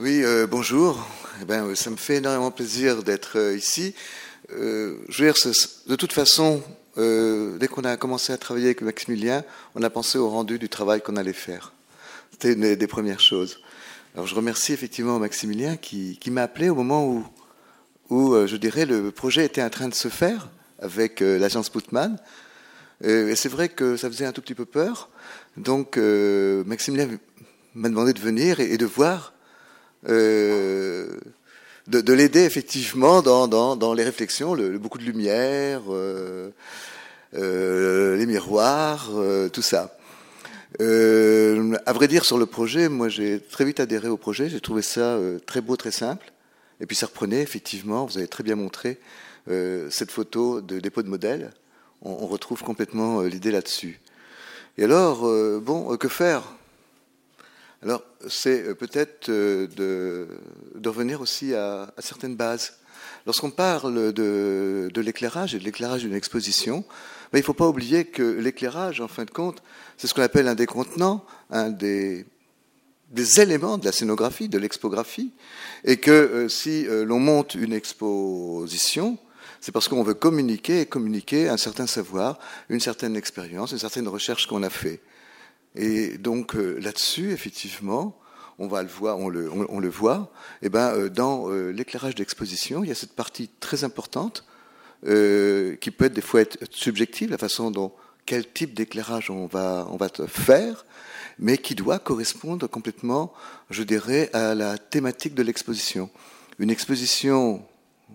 Oui, bonjour. Eh bien, ça me fait énormément plaisir d'être ici. Je veux dire, de toute façon, dès qu'on a commencé à travailler avec Maximilien, on a pensé au rendu du travail qu'on allait faire. C'était une des premières choses. Alors, je remercie effectivement Maximilien qui m'a appelé au moment où je dirais, le projet était en train de se faire avec l'agence Putman. Et c'est vrai que ça faisait un tout petit peu peur. Donc, Maximilien m'a demandé de venir et de voir, de l'aider effectivement dans les réflexions, beaucoup de lumière, les miroirs, tout ça. À vrai dire, sur le projet, moi j'ai très vite adhéré au projet, j'ai trouvé ça très beau, très simple. Et puis ça reprenait effectivement, vous avez très bien montré cette photo de dépôt de modèle, on retrouve complètement l'idée là-dessus. Et alors, que faire ? Alors, c'est peut-être de revenir aussi à certaines bases. Lorsqu'on parle de l'éclairage et de l'éclairage d'une exposition, il ne faut pas oublier que l'éclairage, en fin de compte, c'est ce qu'on appelle un des contenants, un des éléments de la scénographie, de l'expographie, et que si l'on monte une exposition, c'est parce qu'on veut communiquer un certain savoir, une certaine expérience, une certaine recherche qu'on a fait. Et donc là-dessus, effectivement, on le voit. Et dans l'éclairage d'exposition, il y a cette partie très importante qui peut être des fois subjective, la façon dont quel type d'éclairage on va faire, mais qui doit correspondre complètement, je dirais, à la thématique de l'exposition. Une exposition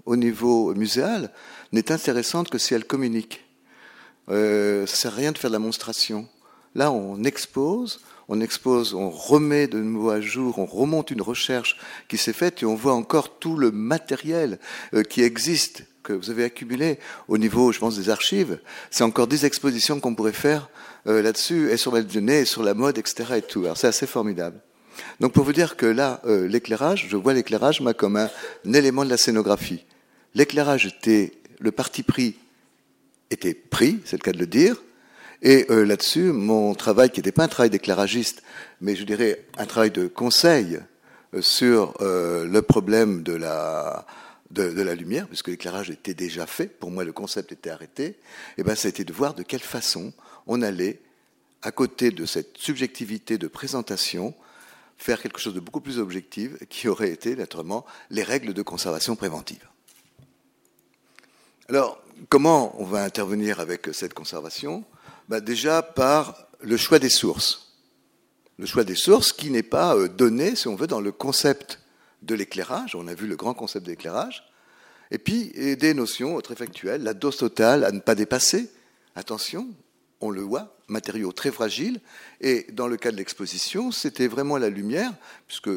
au niveau muséal n'est intéressante que si elle communique. Ça sert à rien de faire de la monstration. Là, on expose, on remet de nouveau à jour, on remonte une recherche qui s'est faite et on voit encore tout le matériel qui existe, que vous avez accumulé au niveau, je pense, des archives. C'est encore des expositions qu'on pourrait faire là-dessus, et sur la donnée, et sur la mode, etc. Et tout. Alors, c'est assez formidable. Donc, pour vous dire que là, l'éclairage, je vois l'éclairage, moi, comme un élément de la scénographie. L'éclairage le parti pris était pris, c'est le cas de le dire. Et là-dessus, mon travail, qui n'était pas un travail d'éclairagiste, mais je dirais un travail de conseil sur le problème de la lumière, puisque l'éclairage était déjà fait, pour moi le concept était arrêté, et bien ça a été de voir de quelle façon on allait, à côté de cette subjectivité de présentation, faire quelque chose de beaucoup plus objectif, qui aurait été naturellement les règles de conservation préventive. Alors, comment on va intervenir avec cette conservation ? Déjà par le choix des sources. Le choix des sources qui n'est pas donné, si on veut, dans le concept de l'éclairage. On a vu le grand concept de l'éclairage. Et puis, des notions très factuelles. La dose totale à ne pas dépasser. Attention, on le voit, matériaux très fragiles. Et dans le cas de l'exposition, c'était vraiment la lumière, puisque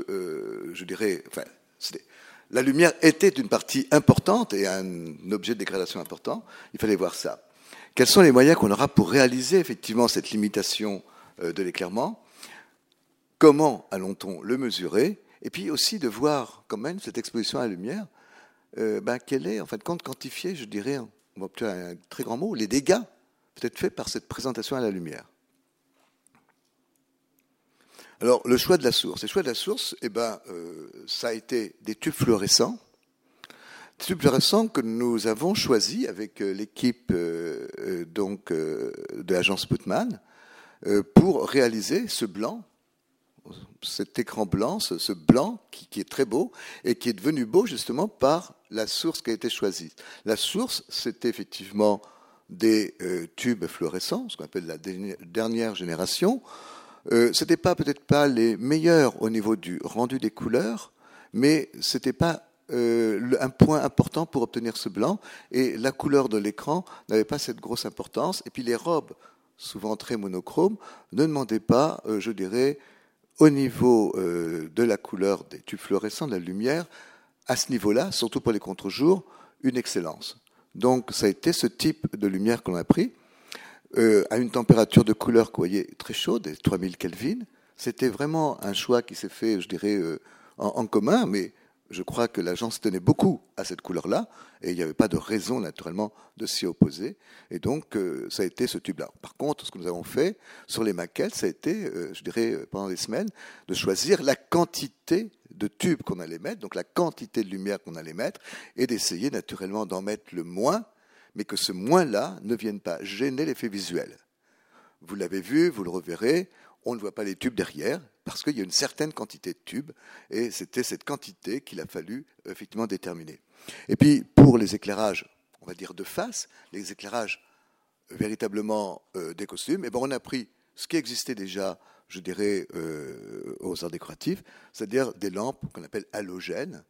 la lumière était une partie importante et un objet de dégradation important. Il fallait voir ça. Quels sont les moyens qu'on aura pour réaliser effectivement cette limitation de l'éclairement ? Comment allons-on le mesurer ? Et puis aussi de voir quand même cette exposition à la lumière, qu'elle est en fin de compte quantifiée, je dirais, on va obtenir un très grand mot, les dégâts peut-être faits par cette présentation à la lumière. Alors le choix de la source. Le choix de la source, ça a été des tubes fluorescents. C'est plus récent que nous avons choisi avec l'équipe de l'agence Putman pour réaliser ce blanc, cet écran blanc, ce blanc qui est très beau et qui est devenu beau justement par la source qui a été choisie. La source, c'était effectivement des tubes fluorescents, ce qu'on appelle la dernière génération. Ce n'était peut-être pas les meilleurs au niveau du rendu des couleurs, mais ce n'était pas un point important pour obtenir ce blanc, et la couleur de l'écran n'avait pas cette grosse importance, et puis les robes, souvent très monochromes, ne demandaient pas, je dirais, au niveau de la couleur des tubes fluorescents, de la lumière, à ce niveau-là, surtout pour les contre-jours, une excellence. Donc ça a été ce type de lumière qu'on a pris, à une température de couleur que vous voyez très chaude, 3000 Kelvin, c'était vraiment un choix qui s'est fait, je dirais, en commun, mais je crois que l'agence tenait beaucoup à cette couleur-là, et il n'y avait pas de raison, naturellement, de s'y opposer. Et donc, ça a été ce tube-là. Par contre, ce que nous avons fait sur les maquettes, ça a été, pendant des semaines, de choisir la quantité de tubes qu'on allait mettre, donc la quantité de lumière qu'on allait mettre, et d'essayer naturellement d'en mettre le moins, mais que ce moins-là ne vienne pas gêner l'effet visuel. Vous l'avez vu, vous le reverrez, on ne voit pas les tubes derrière, parce qu'il y a une certaine quantité de tubes, et c'était cette quantité qu'il a fallu effectivement déterminer. Et puis, pour les éclairages, on va dire de face, les éclairages véritablement des costumes, et ben on a pris ce qui existait déjà, je dirais, aux arts décoratifs, c'est-à-dire des lampes qu'on appelle halogènes,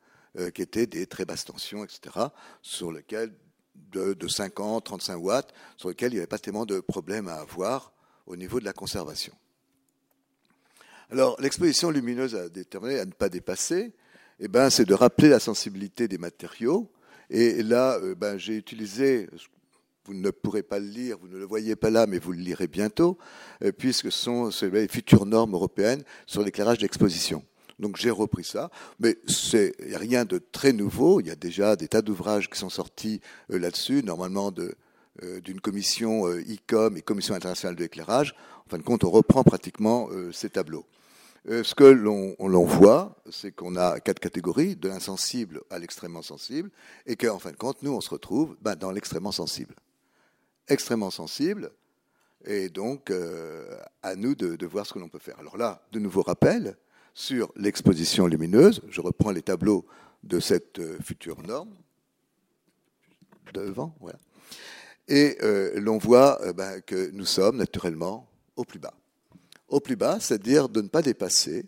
qui étaient des très basses tensions, etc., sur lesquelles de 50, 35 watts, sur lesquelles il n'y avait pas tellement de problèmes à avoir au niveau de la conservation. Alors, l'exposition lumineuse à déterminer, à ne pas dépasser, eh ben, c'est de rappeler la sensibilité des matériaux. Et là, ben, j'ai utilisé, vous ne pourrez pas le lire, vous ne le voyez pas là, mais vous le lirez bientôt, puisque ce sont les futures normes européennes sur l'éclairage d'exposition. Donc j'ai repris ça, mais c'est rien de très nouveau. Il y a déjà des tas d'ouvrages qui sont sortis là-dessus, normalement d'une commission ICOM et Commission internationale de l'éclairage. En fin de compte, on reprend pratiquement ces tableaux. Ce que l'on voit, c'est qu'on a 4 catégories, de l'insensible à l'extrêmement sensible, et qu'en fin de compte, nous, on se retrouve dans l'extrêmement sensible. Extrêmement sensible, et donc à nous de voir ce que l'on peut faire. Alors là, de nouveaux rappels sur l'exposition lumineuse. Je reprends les tableaux de cette future norme. Devant, voilà. Et l'on voit que nous sommes naturellement au plus bas. Au plus bas, c'est-à-dire de ne pas dépasser,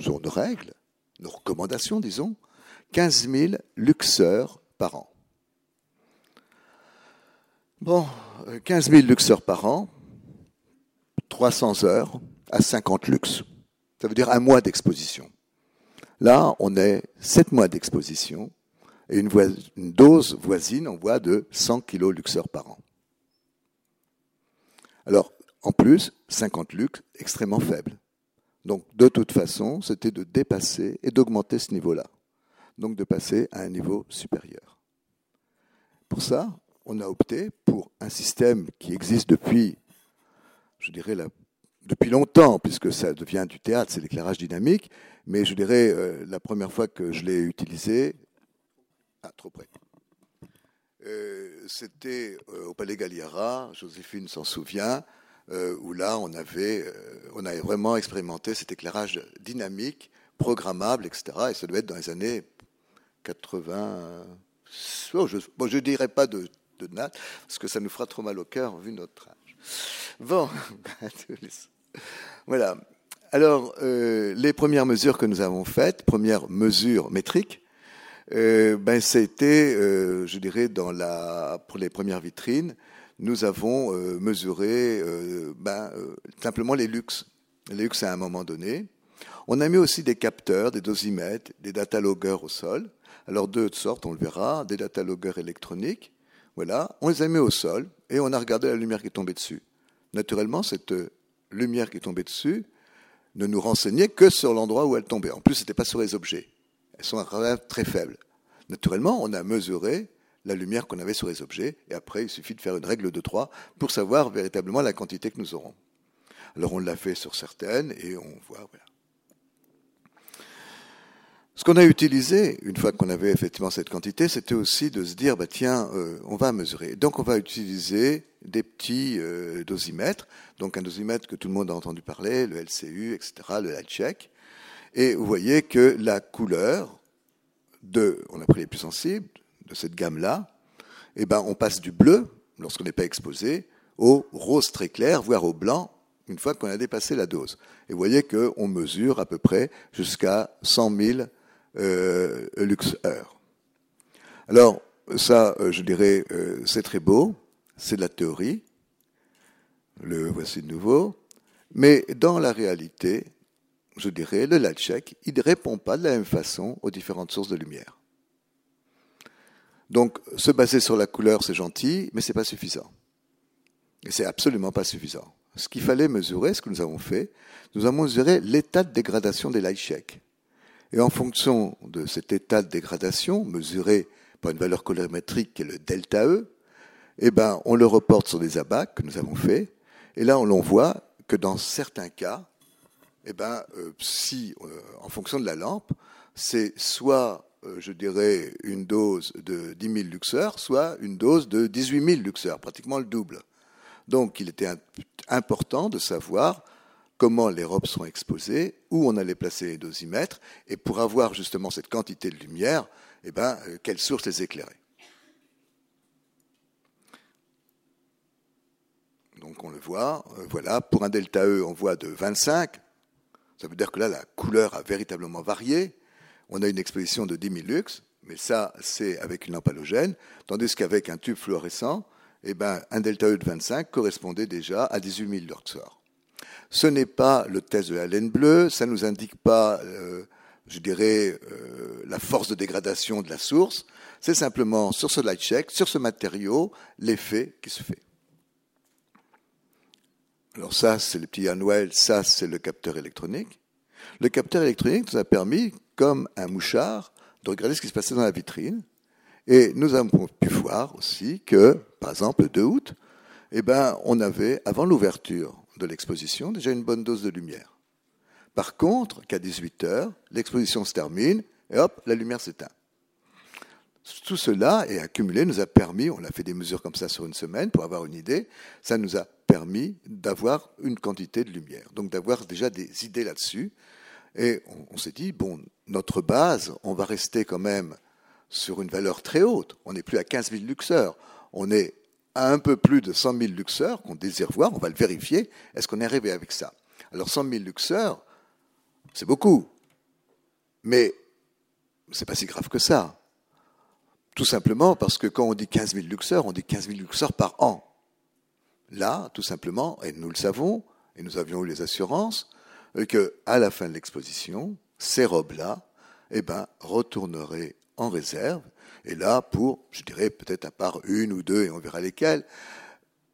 sur nos règles, nos recommandations, disons, 15 000 lux-heures par an. Bon, 15 000 lux-heures par an, 300 heures à 50 lux. Ça veut dire un mois d'exposition. Là, on est 7 mois d'exposition et une dose voisine, on voit, de 100 kg luxeurs par an. Alors, en plus, 50 lux, extrêmement faible. Donc, de toute façon, c'était de dépasser et d'augmenter ce niveau-là. Donc, de passer à un niveau supérieur. Pour ça, on a opté pour un système qui existe depuis, je dirais, depuis longtemps, puisque ça devient du théâtre, c'est l'éclairage dynamique, mais je dirais, la première fois que je l'ai utilisé, trop près. C'était au Palais Galliera, Joséphine s'en souvient, où là, on avait vraiment expérimenté cet éclairage dynamique, programmable, etc. Et ça devait être dans les années 80... Oh, je ne dirais pas de date, parce que ça nous fera trop mal au cœur, vu notre âge. Bon, voilà. Alors, les premières mesures que nous avons faites, première mesure métrique, c'était, je dirais, pour les premières vitrines, nous avons mesuré simplement les luxes. Les luxes à un moment donné. On a mis aussi des capteurs, des dosimètres, des data loggers au sol. Alors, de toutes sortes, on le verra, des data loggers électroniques. Voilà, on les a mis au sol et on a regardé la lumière qui est tombée dessus. Naturellement, cette lumière qui est tombée dessus ne nous renseignait que sur l'endroit où elle tombait. En plus, ce n'était pas sur les objets. Elles sont très faibles. Naturellement, on a mesuré la lumière qu'on avait sur les objets et après, il suffit de faire une règle de 3 pour savoir véritablement la quantité que nous aurons. Alors, on l'a fait sur certaines et on voit, voilà. Ce qu'on a utilisé, une fois qu'on avait effectivement cette quantité, c'était aussi de se dire, on va mesurer. Donc, on va utiliser des petits dosimètres. Donc, un dosimètre que tout le monde a entendu parler, le LCU, etc., le Light Check. Et vous voyez que la couleur on a pris les plus sensibles, de cette gamme-là, on passe du bleu, lorsqu'on n'est pas exposé, au rose très clair, voire au blanc, une fois qu'on a dépassé la dose. Et vous voyez qu'on mesure à peu près jusqu'à 100 000 lux-heures. Alors, ça, je dirais, c'est très beau, c'est de la théorie, le voici de nouveau, mais dans la réalité, je dirais, le Light Check, il ne répond pas de la même façon aux différentes sources de lumière. Donc, se baser sur la couleur, c'est gentil, mais ce n'est pas suffisant. Et ce n'est absolument pas suffisant. Ce qu'il fallait mesurer, ce que nous avons fait, nous avons mesuré l'état de dégradation des Light Check. Et en fonction de cet état de dégradation, mesuré par une valeur colorimétrique qui est le delta E, on le reporte sur des abacs que nous avons faits. Et là, on voit que dans certains cas, eh ben, si, en fonction de la lampe, c'est soit, je dirais, une dose de 10 000 luxeurs, soit une dose de 18 000 luxeurs, pratiquement le double. Donc, il était important de savoir comment les robes sont exposées, où on allait placer les dosimètres, et pour avoir justement cette quantité de lumière, eh ben, quelle source les éclairer. Donc, on le voit, voilà, pour un delta E, on voit de 25. Ça veut dire que là, la couleur a véritablement varié. On a une exposition de 10 000 lux, mais ça, c'est avec une lampe halogène, tandis qu'avec un tube fluorescent, eh ben, un delta E de 25 correspondait déjà à 18 000 luxors. Ce n'est pas le test de la laine bleue, ça ne nous indique pas, je dirais, la force de dégradation de la source. C'est simplement sur ce light check, sur ce matériau, l'effet qui se fait. Alors ça, c'est le petit Hanwell, ça, c'est le capteur électronique. Le capteur électronique nous a permis, comme un mouchard, de regarder ce qui se passait dans la vitrine. Et nous avons pu voir aussi que, par exemple, le 2 août, eh ben, on avait, avant l'ouverture de l'exposition, déjà une bonne dose de lumière. Par contre, qu'à 18h, l'exposition se termine, et hop, la lumière s'éteint. Tout cela, et accumulé, nous a permis, on a fait des mesures comme ça sur une semaine pour avoir une idée, ça nous a permis d'avoir une quantité de lumière, donc d'avoir déjà des idées là-dessus. Et on s'est dit, bon, notre base, on va rester quand même sur une valeur très haute. On n'est plus à 15 000 luxeurs, on est à un peu plus de 100 000 luxeurs qu'on désire voir, on va le vérifier, est-ce qu'on est arrivé avec ça? Alors 100 000 luxeurs, c'est beaucoup, mais c'est pas si grave que ça. Tout simplement parce que quand on dit 15 000 luxeurs, on dit 15 000 luxeurs par an. Là, tout simplement, et nous le savons, et nous avions eu les assurances, qu'à la fin de l'exposition, ces robes-là, eh ben, retourneraient en réserve, et là, pour, je dirais, peut-être à part une ou deux, et on verra lesquelles,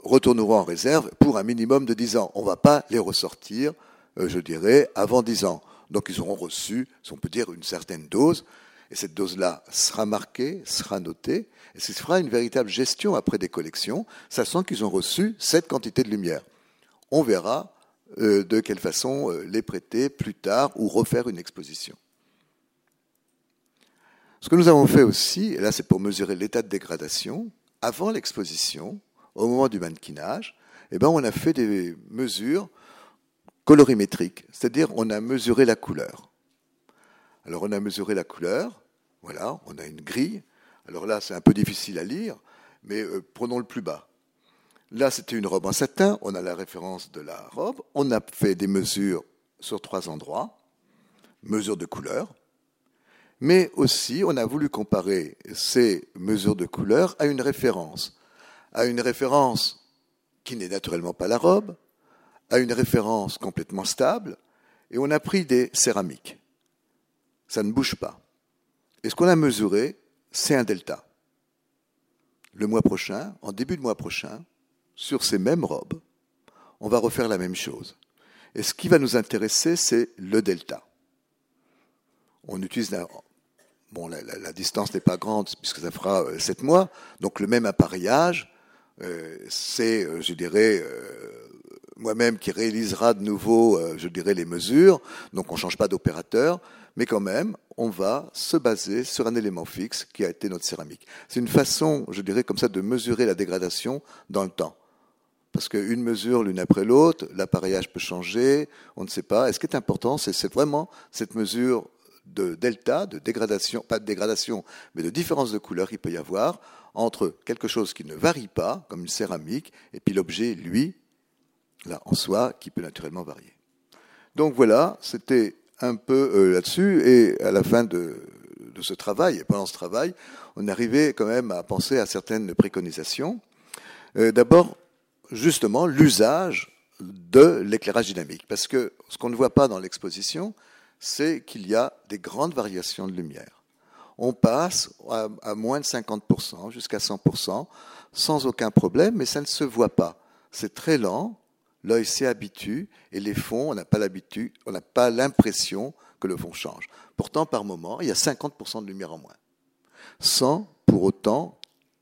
retourneront en réserve pour un minimum de 10 ans. On ne va pas les ressortir, je dirais, avant 10 ans. Donc, ils auront reçu, si on peut dire, une certaine dose, et cette dose-là sera marquée, sera notée, et ce sera une véritable gestion après des collections, sachant qu'ils ont reçu cette quantité de lumière. On verra de quelle façon les prêter plus tard ou refaire une exposition. Ce que nous avons fait aussi, et là c'est pour mesurer l'état de dégradation, avant l'exposition, au moment du mannequinage, eh ben on a fait des mesures colorimétriques, c'est-à-dire on a mesuré la couleur. Alors, on a mesuré la couleur, voilà, on a une grille. Alors là, c'est un peu difficile à lire, mais prenons le plus bas. Là, c'était une robe en satin, on a la référence de la robe. On a fait des mesures sur 3 endroits, mesures de couleur, mais aussi, on a voulu comparer ces mesures de couleur à une référence qui n'est naturellement pas la robe, à une référence complètement stable, et on a pris des céramiques. Ça ne bouge pas. Et ce qu'on a mesuré, c'est un delta. Le mois prochain, en début de mois prochain, sur ces mêmes robes, on va refaire la même chose. Et ce qui va nous intéresser, c'est le delta. On utilise... Bon, la distance n'est pas grande, puisque ça fera 7 mois. Donc, le même appareillage, c'est, je dirais... moi-même qui réalisera de nouveau, je dirais, les mesures. Donc, on ne change pas d'opérateur. Mais quand même, on va se baser sur un élément fixe qui a été notre céramique. C'est une façon, je dirais, comme ça, de mesurer la dégradation dans le temps. Parce qu'une mesure, l'une après l'autre, l'appareillage peut changer, on ne sait pas. Et ce qui est important, c'est vraiment cette mesure de delta, de dégradation, pas de dégradation, mais de différence de couleur qu'il peut y avoir entre quelque chose qui ne varie pas, comme une céramique, et puis l'objet, lui, là, en soi, qui peut naturellement varier. Donc voilà, c'était un peu là-dessus, et à la fin de ce travail, et pendant ce travail, on arrivait quand même à penser à certaines préconisations. D'abord, justement, l'usage de l'éclairage dynamique, parce que ce qu'on ne voit pas dans l'exposition, c'est qu'il y a des grandes variations de lumière. On passe à moins de 50%, jusqu'à 100%, sans aucun problème, mais ça ne se voit pas. C'est très lent. L'œil s'y habitue et les fonds, on n'a pas l'habitude, on n'a pas l'impression que le fond change. Pourtant, par moment, il y a 50% de lumière en moins, sans pour autant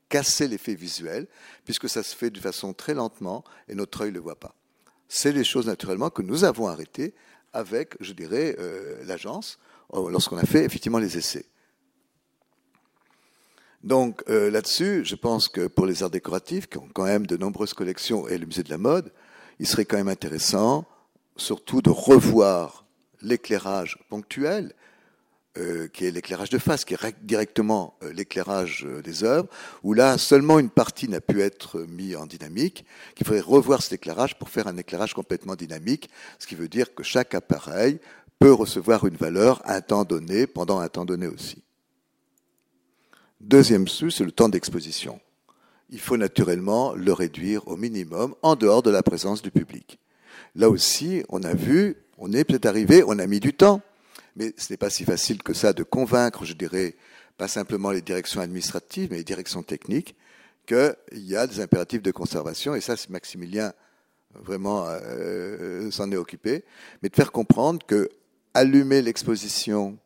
casser l'effet visuel, puisque ça se fait de façon très lentement et notre œil ne le voit pas. C'est les choses naturellement que nous avons arrêtées avec, je dirais, l'agence, lorsqu'on a fait effectivement les essais. Donc là-dessus, je pense que pour les arts décoratifs, qui ont quand même de nombreuses collections, et le musée de la mode, il serait quand même intéressant, surtout de revoir l'éclairage ponctuel, qui est l'éclairage de face, qui est directement l'éclairage des œuvres, où là, seulement une partie n'a pu être mise en dynamique, qu'il faudrait revoir cet éclairage pour faire un éclairage complètement dynamique, ce qui veut dire que chaque appareil peut recevoir une valeur à un temps donné, pendant un temps donné aussi. Deuxième souci, c'est le temps d'exposition. Il faut naturellement le réduire au minimum, en dehors de la présence du public. Là aussi, on a vu, on est peut-être arrivé, on a mis du temps, mais ce n'est pas si facile que ça de convaincre, je dirais, pas simplement les directions administratives, mais les directions techniques, qu'il y a des impératifs de conservation, et ça, c'est Maximilien vraiment s'en est occupé, mais de faire comprendre que allumer l'exposition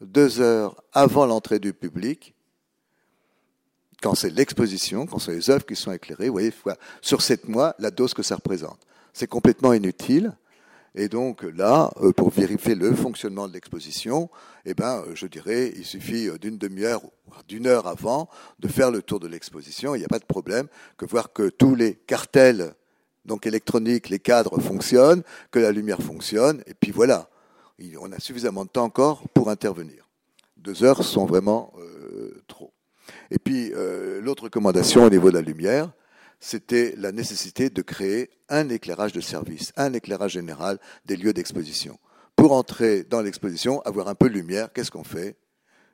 2 heures avant l'entrée du public, quand c'est l'exposition, quand c'est les œuvres qui sont éclairées, vous voyez, sur 7 mois, la dose que ça représente. C'est complètement inutile. Et donc là, pour vérifier le fonctionnement de l'exposition, eh ben, je dirais, il suffit d'une demi-heure, voire d'une heure avant, de faire le tour de l'exposition. Il n'y a pas de problème que voir que tous les cartels, donc électroniques, les cadres fonctionnent, que la lumière fonctionne, et puis voilà. On a suffisamment de temps encore pour intervenir. 2 heures sont vraiment trop. Et puis, l'autre recommandation au niveau de la lumière, c'était la nécessité de créer un éclairage de service, un éclairage général des lieux d'exposition. Pour entrer dans l'exposition, avoir un peu de lumière, qu'est-ce qu'on fait ?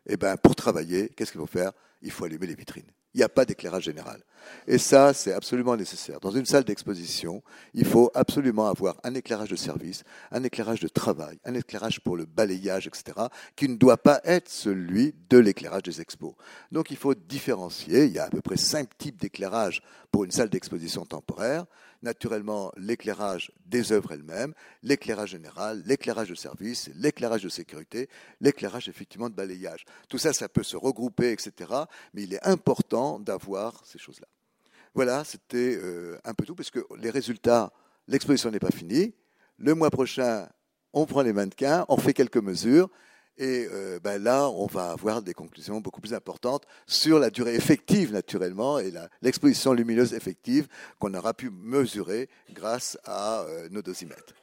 Eh bien, pour travailler, qu'est-ce qu'il faut faire ? Il faut allumer les vitrines. Il n'y a pas d'éclairage général. Et ça, c'est absolument nécessaire. Dans une salle d'exposition, il faut absolument avoir un éclairage de service, un éclairage de travail, un éclairage pour le balayage, etc., qui ne doit pas être celui de l'éclairage des expos. Donc, il faut différencier. Il y a à peu près 5 types d'éclairage pour une salle d'exposition temporaire. Naturellement, l'éclairage des œuvres elles-mêmes, l'éclairage général, l'éclairage de service, l'éclairage de sécurité, l'éclairage effectivement de balayage. Tout ça, ça peut se regrouper, etc. Mais il est important d'avoir ces choses-là. Voilà, c'était un peu tout, parce que les résultats, l'exposition n'est pas finie. Le mois prochain, on prend les mannequins, on fait quelques mesures, et là, on va avoir des conclusions beaucoup plus importantes sur la durée effective, naturellement, et l'exposition lumineuse effective qu'on aura pu mesurer grâce à nos dosimètres.